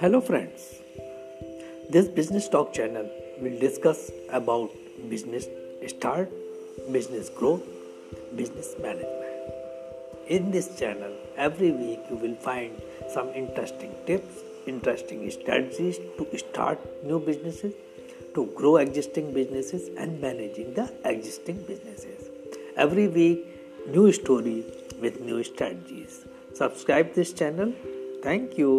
Hello friends, this business talk channel will discuss about business start, business growth, business management. In this channel, every week you will find some interesting tips, interesting strategies to start new businesses, to grow existing businesses and managing the existing businesses. Every week, new story with new strategies. Subscribe this channel. Thank you.